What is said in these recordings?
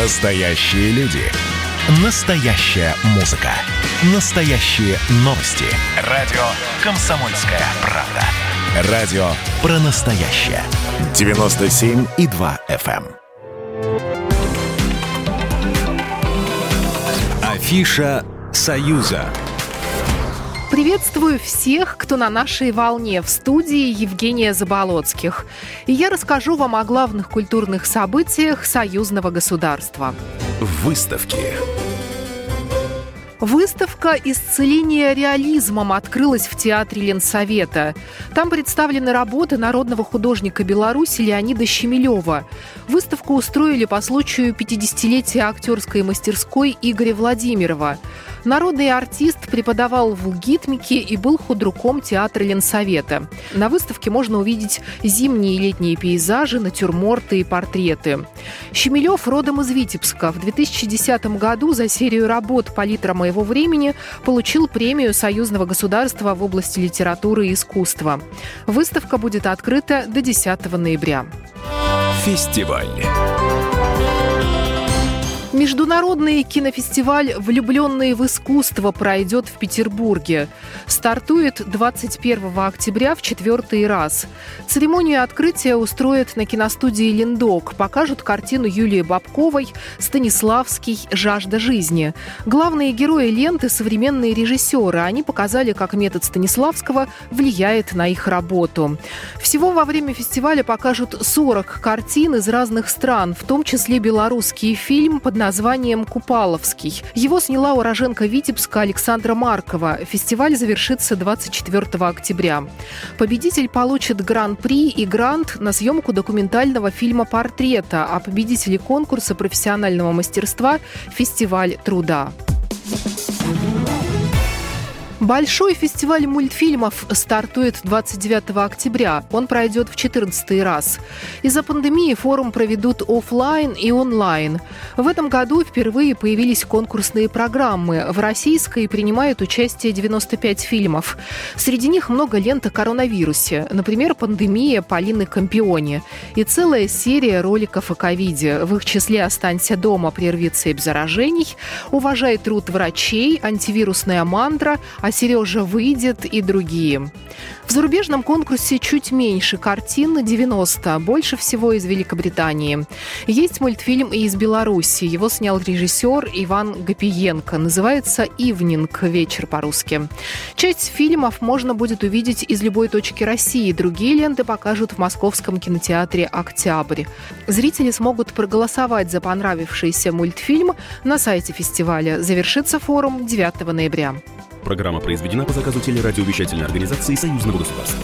Настоящие люди. Настоящая музыка. Настоящие новости. Радио «Комсомольская правда». Радио про настоящее. 97,2 FM. Афиша «Союза». Приветствую всех, кто на нашей волне, в студии Евгения Заболотских. И я расскажу вам о главных культурных событиях союзного государства. Выставки. Выставка «Исцеление реализмом» открылась в Театре Ленсовета. Там представлены работы народного художника Беларуси Леонида Щемелева. Выставку устроили по случаю 50-летия актерской мастерской Игоря Владимирова. Народный артист преподавал в ЛГИТМИКе и был худруком Театра Ленсовета. На выставке можно увидеть зимние и летние пейзажи, натюрморты и портреты. Щемелев родом из Витебска. В 2010 году за серию работ «Палитра моего времени» получил премию Союзного государства в области литературы и искусства. Выставка будет открыта до 10 ноября. Фестиваль. Международный кинофестиваль «Влюбленные в искусство» пройдет в Петербурге. Стартует 21 октября в 4-й раз. Церемонию открытия устроят на киностудии «Лендок». Покажут картину Юлии Бабковой «Станиславский. Жажда жизни». Главные герои ленты – современные режиссеры. Они показали, как метод Станиславского влияет на их работу. Всего во время фестиваля покажут 40 картин из разных стран, в том числе белорусский фильм «Поднадзор» названием «Купаловский». Его сняла уроженка Витебска Александра Маркова. Фестиваль завершится 24 октября. Победитель получит гран-при и грант на съемку документального фильма «Портрета», а победители конкурса профессионального мастерства «Фестиваль труда». Большой фестиваль мультфильмов стартует 29 октября. Он пройдет в 14-й раз. Из-за пандемии форум проведут офлайн и онлайн. В этом году впервые появились конкурсные программы. В российской принимают участие 95 фильмов. Среди них много лент о коронавирусе. Например, «Пандемия» Полины Кампиони. И целая серия роликов о ковиде. В их числе «Останься дома, прерви цепь заражений», «Уважай труд врачей», «Антивирусная мантра», «Сережа выйдет» и другие. В зарубежном конкурсе чуть меньше картин, 90, больше всего из Великобритании. Есть мультфильм и из Беларуси. Его снял режиссер Иван Гапиенко. Называется «Ивнинг», «Вечер» по-русски. Часть фильмов можно будет увидеть из любой точки России. Другие ленты покажут в московском кинотеатре «Октябрь». Зрители смогут проголосовать за понравившийся мультфильм на сайте фестиваля. Завершится форум 9 ноября. Программа произведена по заказу телерадиовещательной организации Союзного государства.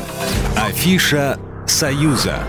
Афиша «Союза».